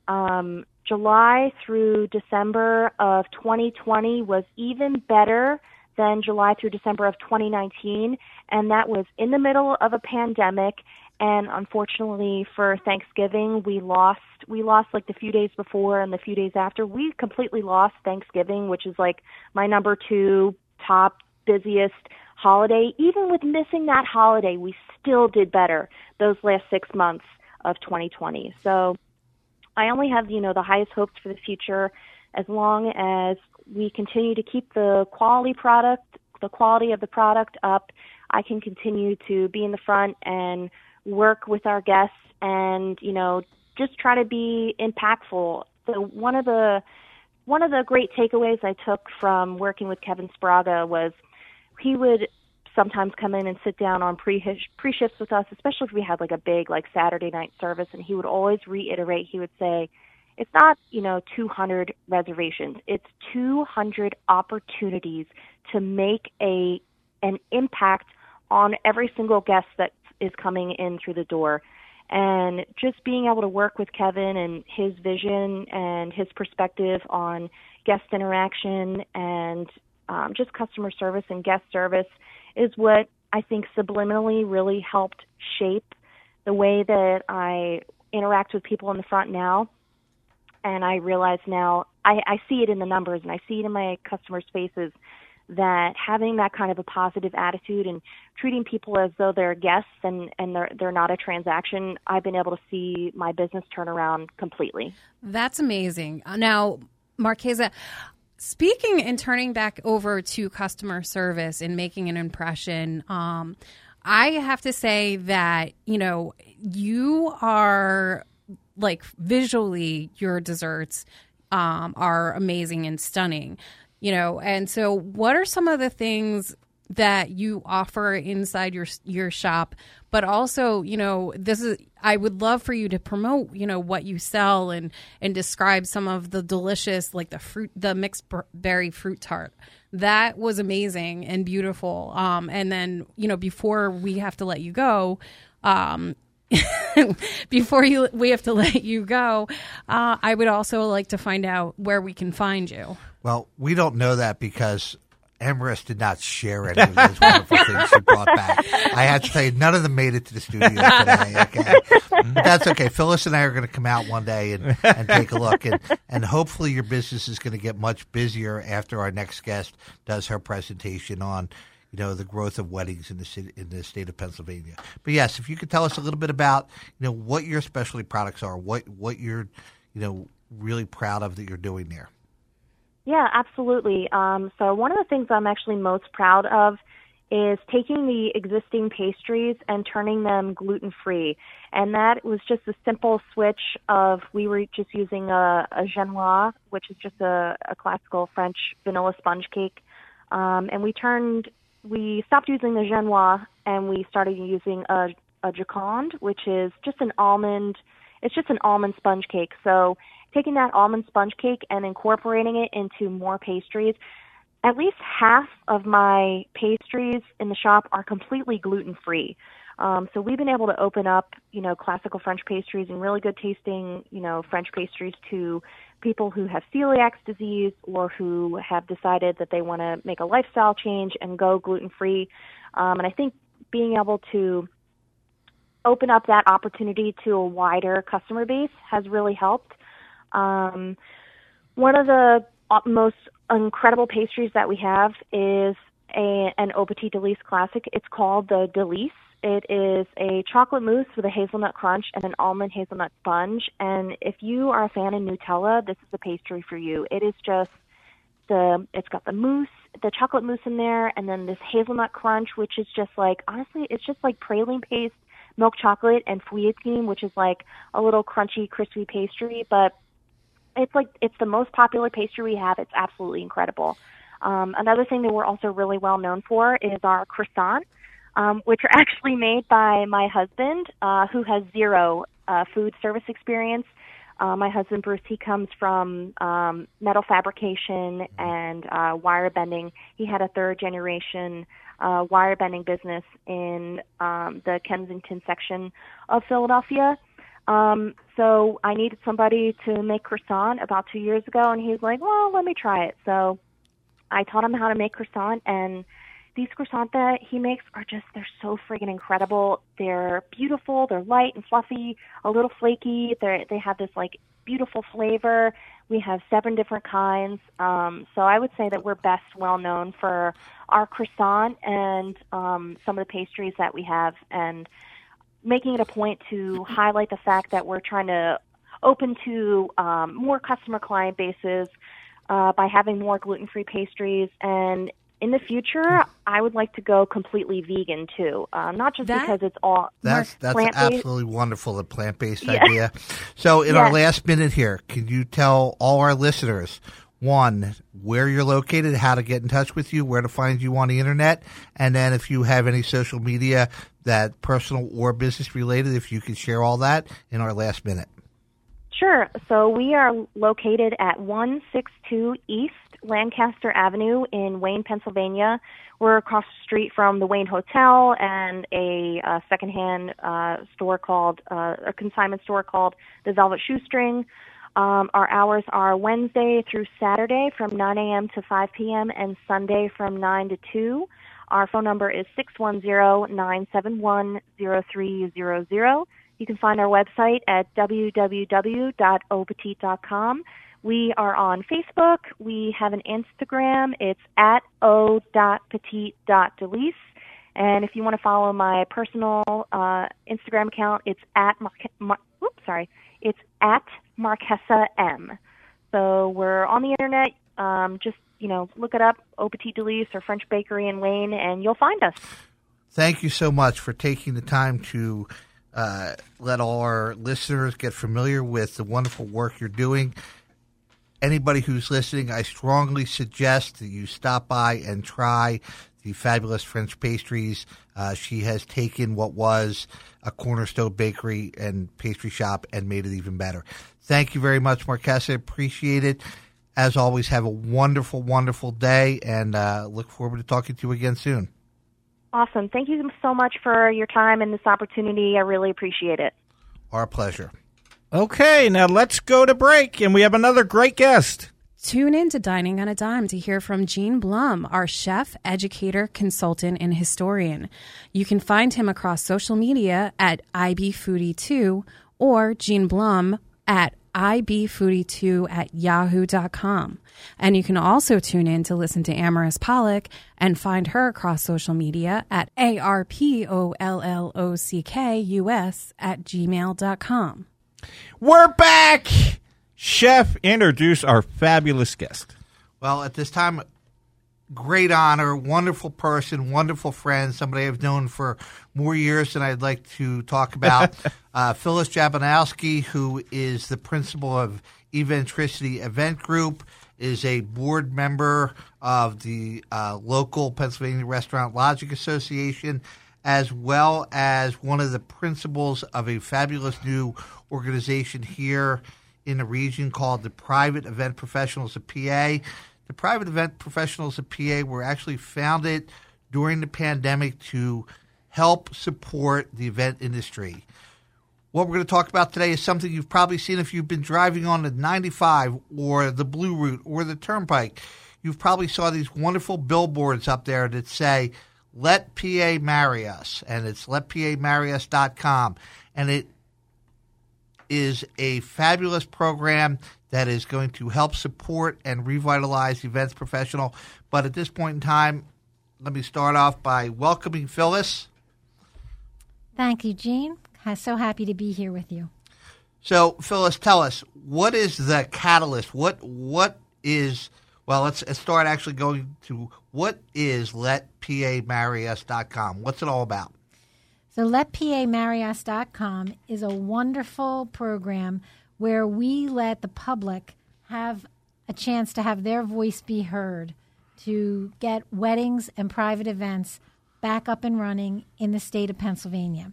um, July through December of twenty twenty was even better then July through December of twenty nineteen, and that was in the middle of a pandemic. And unfortunately for Thanksgiving, we lost, we lost like the few days before and the few days after. We completely lost Thanksgiving, which is like my number two top busiest holiday. Even with missing that holiday, we still did better those last six months of twenty twenty. So I only have, you know, the highest hopes for the future as long as we continue to keep the quality product, the quality of the product up. I can continue to be in the front and work with our guests and, you know, just try to be impactful. So one of the one of the great takeaways I took from working with Kevin Sbraga was he would sometimes come in and sit down on pre pre-shifts with us, especially if we had like a big like Saturday night service, and he would always reiterate, he would say, it's not, you know, two hundred reservations. It's two hundred opportunities to make a an impact on every single guest that is coming in through the door. And just being able to work with Kevin and his vision and his perspective on guest interaction and um, just customer service and guest service is what I think subliminally really helped shape the way that I interact with people in the front now. And I realize now, I, I see it in the numbers and I see it in my customers' faces, that having that kind of a positive attitude and treating people as though they're guests and, and they're, they're not a transaction, I've been able to see my business turn around completely. That's amazing. Now, Marquesa, speaking and turning back over to customer service and making an impression, um, I have to say that, you know, you are like visually your desserts um, are amazing and stunning. You know, and so what are some of the things that you offer inside your your shop? But also, you know, this is, I would love for you to promote, you know, what you sell and and describe some of the delicious, like the fruit, the mixed berry fruit tart. That was amazing and beautiful. Um, and then, you know, before we have to let you go, um, before you we have to let you go, uh, I would also like to find out where we can find you. Well, we don't know that because Amaris did not share any of those wonderful things she brought back. I have to say, none of them made it to the studio today. Okay, but that's okay. Phyllis and I are going to come out one day and, and take a look. And, and hopefully your business is going to get much busier after our next guest does her presentation on, you know, the growth of weddings in the city, in the state of Pennsylvania. But yes, if you could tell us a little bit about, you know, what your specialty products are, what what you're, you know, really proud of that you're doing there. Yeah, absolutely. Um, so one of the things I'm actually most proud of is taking the existing pastries and turning them gluten-free. And that was just a simple switch of, we were just using a, a Genoise, which is just a, a classical French vanilla sponge cake. Um, and we turned, we stopped using the Genoise and we started using a, a Joconde, which is just an almond, it's just an almond sponge cake. So taking that almond sponge cake and incorporating it into more pastries. At least half of my pastries in the shop are completely gluten-free. Um, so we've been able to open up, you know, classical French pastries and really good tasting, you know, French pastries to people who have celiac disease or who have decided that they want to make a lifestyle change and go gluten-free. Um, and I think being able to open up that opportunity to a wider customer base has really helped. Um, one of the most incredible pastries that we have is a, an Au Petit Délice classic. It's called the Delice. It is a chocolate mousse with a hazelnut crunch and an almond hazelnut sponge. And if you are a fan of Nutella, this is a pastry for you. It is just the, it's got the mousse, the chocolate mousse in there, and then this hazelnut crunch, which is just like, honestly, it's just like praline paste, milk chocolate, and fouillettine, which is like a little crunchy, crispy pastry. But it's like, it's the most popular pastry we have. It's absolutely incredible. Um, another thing that we're also really well known for is our croissant, um, which are actually made by my husband, uh, who has zero uh, food service experience. Uh, my husband, Bruce, he comes from um, metal fabrication and uh, wire bending. He had a third generation uh, wire bending business in um, the Kensington section of Philadelphia. Um, so I needed somebody to make croissant about two years ago, and he was like, well, let me try it. So I taught him how to make croissant, and these croissants that he makes are just, they're so friggin' incredible. They're beautiful. They're light and fluffy, a little flaky. They're, they have this, like, beautiful flavor. We have seven different kinds. Um, so I would say that we're best well known for our croissant and um, some of the pastries that we have, and making it a point to highlight the fact that we're trying to open to um, more customer client bases uh, by having more gluten-free pastries. And in the future, I would like to go completely vegan, too, uh, not just that, because it's all that's, that's plant-based. That's absolutely wonderful, a plant-based yeah. idea. So in yeah. our last minute here, can you tell all our listeners, one, where you're located, how to get in touch with you, where to find you on the Internet, and then if you have any social media that personal or business-related, if you could share all that in our last minute. Sure. So we are located at one sixty-two East Lancaster Avenue in Wayne, Pennsylvania. We're across the street from the Wayne Hotel and a uh, secondhand uh, store called, uh, a consignment store called the Velvet Shoestring. Um, our hours are Wednesday through Saturday from nine a.m. to five p.m. and Sunday from nine to two. Our phone number is six one zero, nine seven one, zero three zero zero. You can find our website at w w w dot au petit dot com. We are on Facebook. We have an Instagram. It's at au.petit.delice. And if you want to follow my personal uh, Instagram account, it's at Mar- Mar- oops, sorry, it's at Marquesa M. So we're on the Internet. Um, just you know, look it up, Au Petit Délice or French Bakery in Wayne, and you'll find us. Thank you so much for taking the time to uh, let all our listeners get familiar with the wonderful work you're doing. Anybody who's listening, I strongly suggest that you stop by and try the fabulous French pastries. Uh, she has taken what was a cornerstone bakery and pastry shop and made it even better. Thank you very much, Marquesa. Appreciate it. As always, have a wonderful, wonderful day, and uh, look forward to talking to you again soon. Awesome. Thank you so much for your time and this opportunity. I really appreciate it. Our pleasure. Okay, now let's go to break, and we have another great guest. Tune in to Dining on a Dime to hear from Gene Blum, our chef, educator, consultant, and historian. You can find him across social media at I B Foodie two or Gene Blum at I B Foodie two at yahoo dot com. And you can also tune in to listen to Amaris Pollock and find her across social media at A R P O L L O C K U S at gmail dot com. We're back! Chef, introduce our fabulous guest. Well, at this time, great honor, wonderful person, wonderful friend, somebody I've known for more years than I'd like to talk about, uh, Phyllis Jablonowski, who is the principal of Eventricity Event Group, is a board member of the uh, local Pennsylvania Restaurant Logic Association, as well as one of the principals of a fabulous new organization here in the region called the Private Event Professionals of P A. The Private Event Professionals of P A were actually founded during the pandemic to help support the event industry. What we're going to talk about today is something you've probably seen if you've been driving on the ninety-five or the Blue Route or the Turnpike. You've probably saw these wonderful billboards up there that say, Let P A Marry Us, and it's let P A marry us dot com, and it is a fabulous program that is going to help support and revitalize the events professional. But at this point in time, let me start off by welcoming Phyllis. Thank you, Gene. I'm so happy to be here with you. So, Phyllis, tell us, what is the catalyst? What What is, well, let's, let's start actually going to what is let P A marry us dot com? What's it all about? So let P A marry us dot com is a wonderful program where we let the public have a chance to have their voice be heard to get weddings and private events back up and running in the state of Pennsylvania.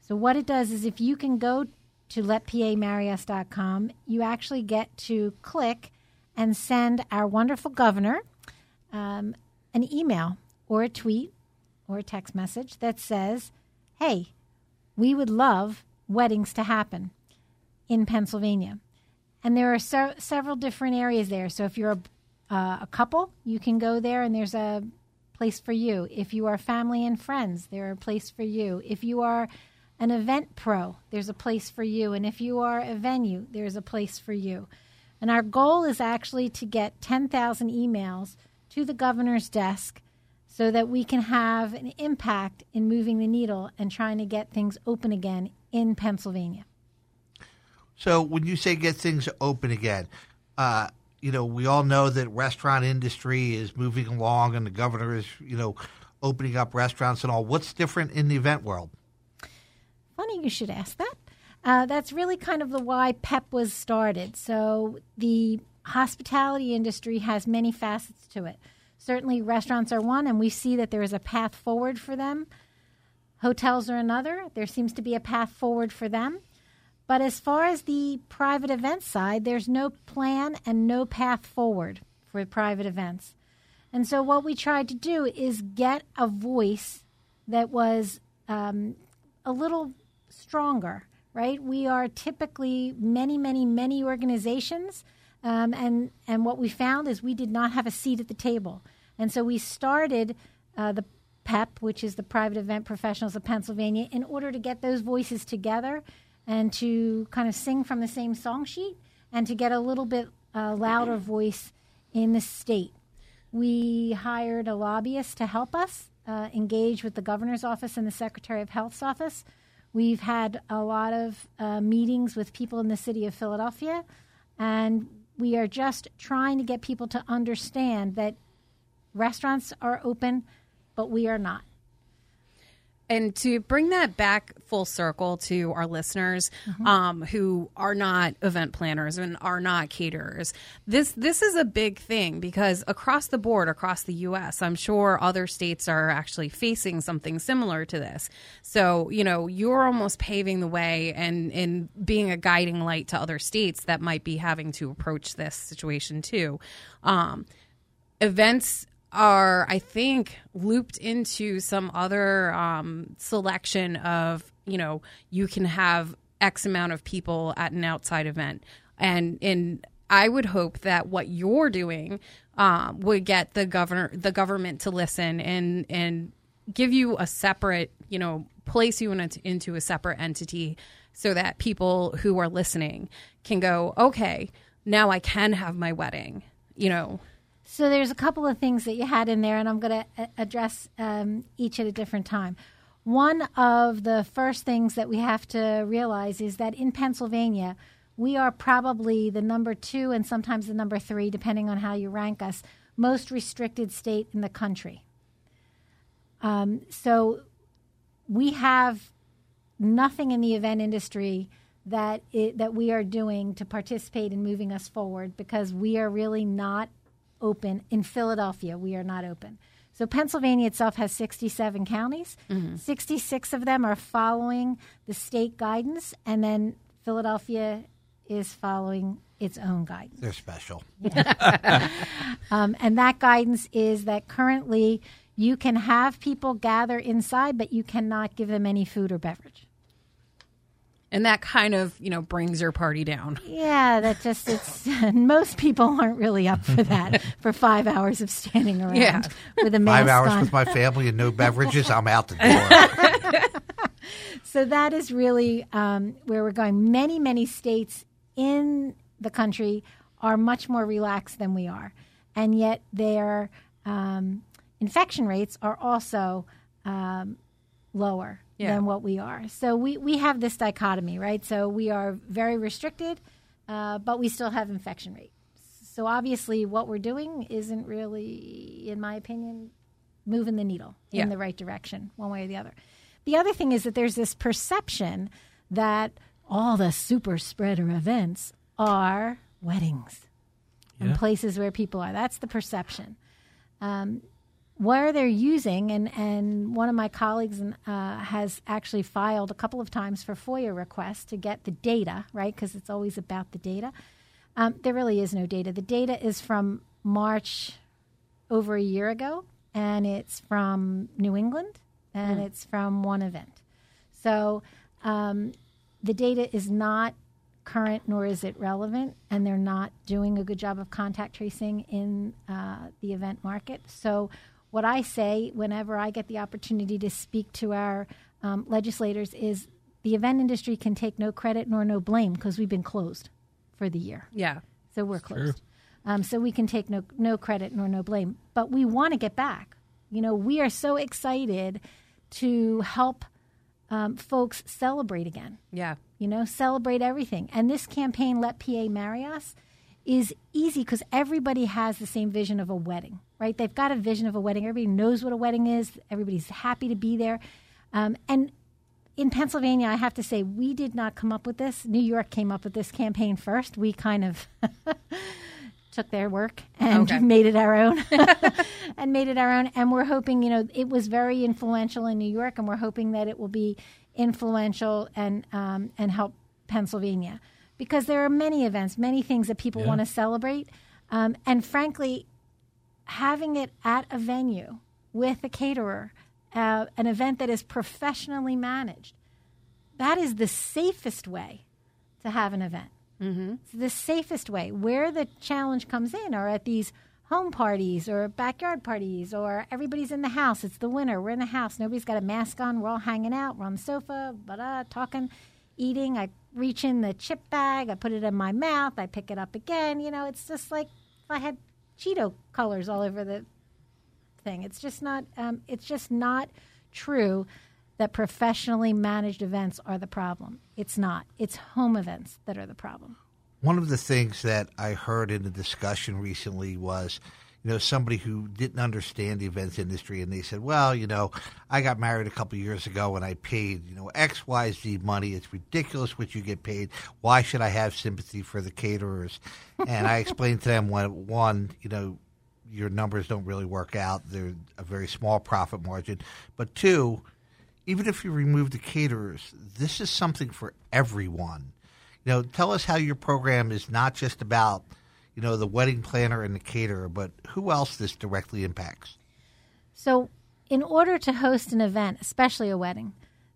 So what it does is if you can go to let P A marry us dot com, you actually get to click and send our wonderful governor um, an email or a tweet or a text message that says, hey, we would love weddings to happen in Pennsylvania. And there are so, several different areas there. So if you're a, uh, a couple, you can go there and there's a place for you. If you are family and friends, there's a place for you. If you are an event pro, there's a place for you. And if you are a venue, there's a place for you. And our goal is actually to get ten thousand emails to the governor's desk so that we can have an impact in moving the needle and trying to get things open again in Pennsylvania. So when you say get things open again, uh, you know, we all know that restaurant industry is moving along and the governor is, you know, opening up restaurants and all. What's different in the event world? Funny you should ask that. Uh, that's really kind of the why PEP was started. So the hospitality industry has many facets to it. Certainly restaurants are one, and we see that there is a path forward for them. Hotels are another. There seems to be a path forward for them. But as far as the private event side, there's no plan and no path forward for private events. And so what we tried to do is get a voice that was um, a little stronger, right? We are typically many, many, many organizations, um, and, and what we found is we did not have a seat at the table. And so we started uh, the PEP, which is the Private Event Professionals of Pennsylvania, in order to get those voices together and to kind of sing from the same song sheet and to get a little bit uh, louder voice in the state. We hired a lobbyist to help us uh, engage with the governor's office and the Secretary of Health's office. We've had a lot of uh, meetings with people in the city of Philadelphia, and we are just trying to get people to understand that restaurants are open, but we are not. And to bring that back full circle to our listeners mm-hmm. um, who are not event planners and are not caterers, this this is a big thing because across the board, across the U S, I'm sure other states are actually facing something similar to this. So, you know, you're almost paving the way and, and being a guiding light to other states that might be having to approach this situation too. Um, events are, I think, looped into some other um, selection of, you know, you can have X amount of people at an outside event. And and I would hope that what you're doing uh, would get the governor, the government to listen and, and give you a separate, you know, place you in a, into a separate entity so that people who are listening can go, okay, now I can have my wedding, you know. So there's a couple of things that you had in there, and I'm going to address um, each at a different time. One of the first things that we have to realize is that in Pennsylvania, we are probably the number two and sometimes the number three, depending on how you rank us, most restricted state in the country. Um, so we have nothing in the event industry that it, that we are doing to participate in moving us forward because we are really not open. In Philadelphia, we are not open. So Pennsylvania itself has sixty-seven counties. Mm-hmm. sixty-six of them are following the state guidance, and then Philadelphia is following its own guidance. They're special. um, and that guidance is that currently you can have people gather inside, but you cannot give them any food or beverage. And that kind of, you know, brings your party down. Yeah, that just, it's, most people aren't really up for that, for five hours of standing around yeah. with a mask Five hours on. With my family and no beverages, I'm out the door. So that is really um, where we're going. Many, many states in the country are much more relaxed than we are. And yet their um, infection rates are also um, lower. Yeah. Than what we are. So we, we have this dichotomy, right? So we are very restricted, uh, but we still have infection rate. So obviously what we're doing isn't really, in my opinion, moving the needle yeah. in the right direction, one way or the other. The other thing is that there's this perception that all the super spreader events are weddings yeah. and places where people are. That's the perception. Um Where they're using, and, and one of my colleagues uh, has actually filed a couple of times for FOIA requests to get the data, right, because it's always about the data. Um, there really is no data. The data is from March over a year ago, and it's from New England, and mm. it's from one event. So um, the data is not current nor is it relevant, and they're not doing a good job of contact tracing in uh, the event market. So what I say whenever I get the opportunity to speak to our um, legislators is the event industry can take no credit nor no blame because we've been closed for the year. Yeah. So we're closed. Sure. Um, so we can take no, no credit nor no blame. But we want to get back. You know, we are so excited to help um, folks celebrate again. Yeah. You know, celebrate everything. And this campaign, Let P A Marry Us, is easy because everybody has the same vision of a wedding, right? They've got a vision of a wedding. Everybody knows what a wedding is. Everybody's happy to be there. Um, and in Pennsylvania, I have to say, we did not come up with this. New York came up with this campaign first. We kind of took their work and okay. made it our own and made it our own. And we're hoping, you know, it was very influential in New York, and we're hoping that it will be influential and um, and help Pennsylvania because there are many events, many things that people yeah. want to celebrate. Um, and frankly, having it at a venue with a caterer, uh, an event that is professionally managed, that is the safest way to have an event. Mm-hmm. It's the safest way. Where the challenge comes in are at these home parties or backyard parties or everybody's in the house. It's the winter. We're in the house. Nobody's got a mask on. We're all hanging out. We're on the sofa, blah, talking, eating. I reach in the chip bag. I put it in my mouth. I pick it up again. You know, it's just like if I had Cheeto colors all over the thing. It's just not. Um, it's just not true that professionally managed events are the problem. It's not. It's home events that are the problem. One of the things that I heard in the discussion recently was, you know, somebody who didn't understand the events industry, and they said, well, you know, I got married a couple of years ago and I paid, you know, X, Y, Z money. It's ridiculous what you get paid. Why should I have sympathy for the caterers? And I explained to them, one, one, you know, your numbers don't really work out. They're a very small profit margin. But two, even if you remove the caterers, this is something for everyone. You know, tell us how your program is not just about, you know, the wedding planner and the caterer, but who else this directly impacts. So in order to host an event, especially a wedding,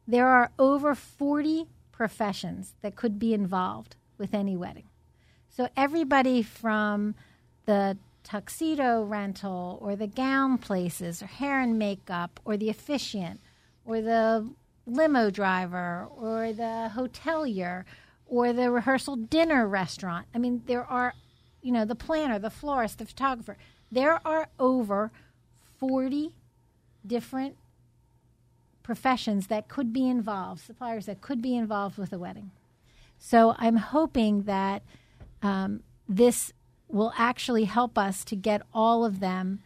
there are over forty professions that could be involved with any wedding. So everybody from the tuxedo rental or the gown places or hair and makeup or the officiant, or the limo driver, or the hotelier, or the rehearsal dinner restaurant. I mean, there are, you know, the planner, the florist, the photographer. There are over forty different professions that could be involved, suppliers that could be involved with a wedding. So I'm hoping that um, this will actually help us to get all of them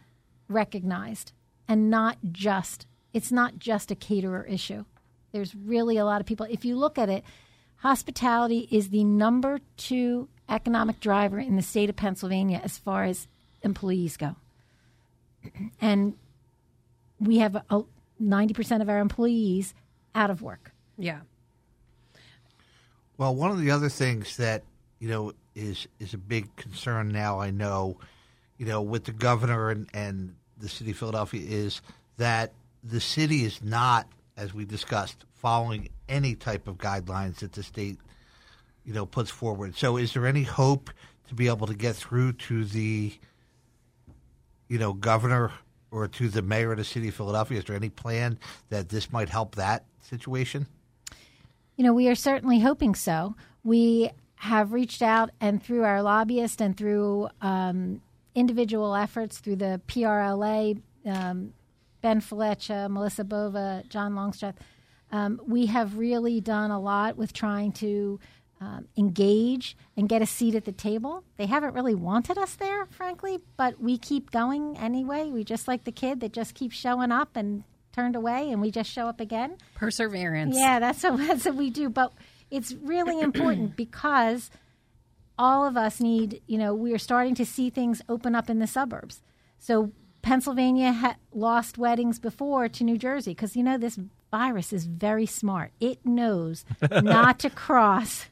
recognized and not just It's not just a caterer issue. There's really a lot of people. If you look at it, hospitality is the number two economic driver in the state of Pennsylvania as far as employees go. And we have a, a ninety percent of our employees out of work. Yeah. Well, one of the other things that, you know, is, is a big concern now, I know, you know, with the governor and, and the city of Philadelphia is that the city is not, as we discussed, following any type of guidelines that the state, you know, puts forward. So is there any hope to be able to get through to the, you know, governor or to the mayor of the city of Philadelphia? Is there any plan that this might help that situation? You know, we are certainly hoping so. We have reached out and through our lobbyists and through um, individual efforts through the P R L A, um Ben Fletcher, Melissa Bova, John Longstreth. Um, we have really done a lot with trying to um, engage and get a seat at the table. They haven't really wanted us there, frankly, but we keep going anyway. We just like the kid that just keeps showing up and turned away, and we just show up again. Perseverance. Yeah, that's what, that's what we do. But it's really important because all of us need, you know, we are starting to see things open up in the suburbs. So Pennsylvania ha- lost weddings before to New Jersey because, you know, this virus is very smart. It knows not to cross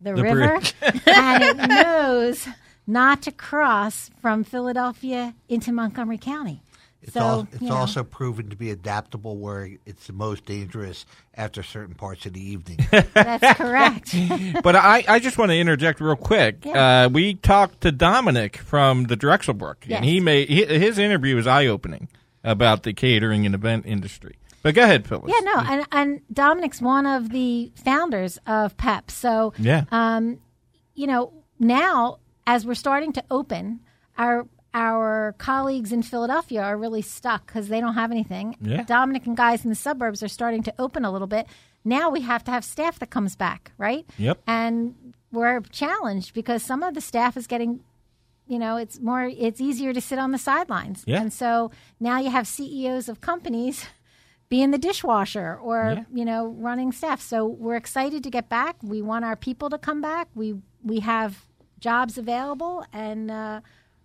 the, the river and it knows not to cross from Philadelphia into Montgomery County. It's, so, al- it's also know. proven to be adaptable where it's the most dangerous after certain parts of the evening. That's correct. But I, I just want to interject real quick. Yeah. Uh, we talked to Dominic from the Drexelbrook, yes. and he made he, his interview was eye-opening about the catering and event industry. But go ahead, Phyllis. Yeah, no, and, and Dominic's one of the founders of P E P. So, yeah. um, you know, now as we're starting to open, our our colleagues in Philadelphia are really stuck because they don't have anything. Yeah. Dominic and guys in the suburbs are starting to open a little bit. Now we have to have staff that comes back, right? Yep. And we're challenged because some of the staff is getting, you know, it's more, it's easier to sit on the sidelines. Yeah. And so now you have C E Os of companies being the dishwasher or, yeah. you know, running staff. So we're excited to get back. We want our people to come back. We, we have jobs available and, uh,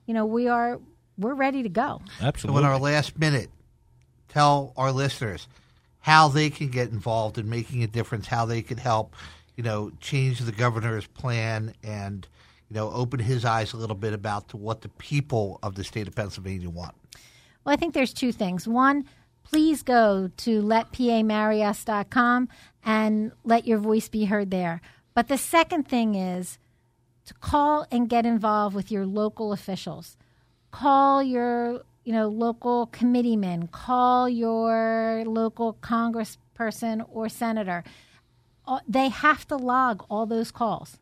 you know, we are we're ready to go. Absolutely. So in our last minute, tell our listeners how they can get involved in making a difference, how they can help, you know, change the governor's plan and, you know, open his eyes a little bit about to what the people of the state of Pennsylvania want. Well, I think there's two things. One, please go to let P A marry us dot com and let your voice be heard there. But the second thing is to call and get involved with your local officials. Call your, you know, local committeeman. Call your local congressperson or senator. Uh, they have to log all those calls.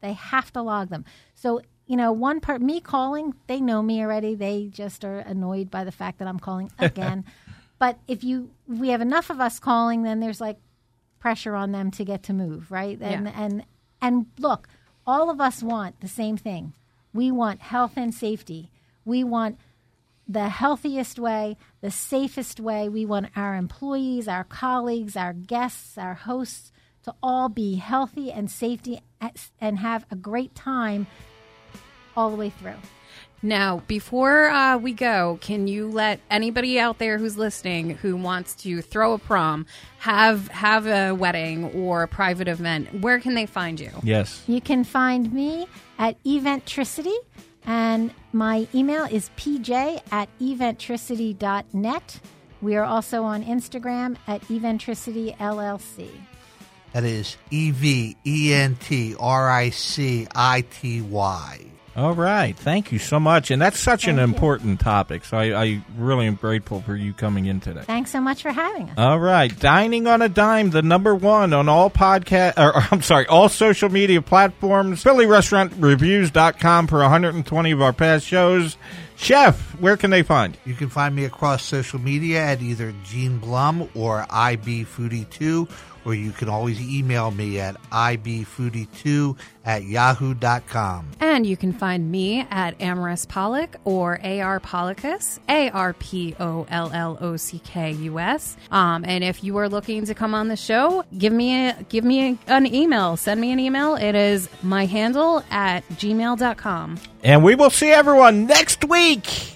They have to log them. So, you know, one part, me calling, they know me already. They just are annoyed by the fact that I'm calling again. But if you, we have enough of us calling, then there's like pressure on them to get to move, right? And yeah. and and look, all of us want the same thing. We want health and safety. We want the healthiest way, the safest way. We want our employees, our colleagues, our guests, our hosts to all be healthy and safety and have a great time all the way through. Now, before uh, we go, can you let anybody out there who's listening who wants to throw a prom, have have a wedding or a private event, where can they find you? Yes. You can find me at Eventricity, and my email is p j at eventricity dot net. We are also on Instagram at Eventricity L L C. That is E V E N T R I C I T Y. All right. Thank you so much. And that's such Thank an you. important topic. So I, I really am grateful for you coming in today. Thanks so much for having us. All right. Dining on a Dime, the number one on all podcast, or I'm sorry, all social media platforms. Philly Restaurant Reviews dot com for one hundred twenty of our past shows. Chef, where can they find you? You can find me across social media at either Gene Blum or I B Foodie two. Or you can always email me at I B foodie two at yahoo dot com. And you can find me at Amaris Pollock or A R Pollockus, A R P O L L O C K U S. Um, and if you are looking to come on the show, give me a, give me a, an email. Send me an email. It is my handle at gmail dot com. And we will see everyone next week.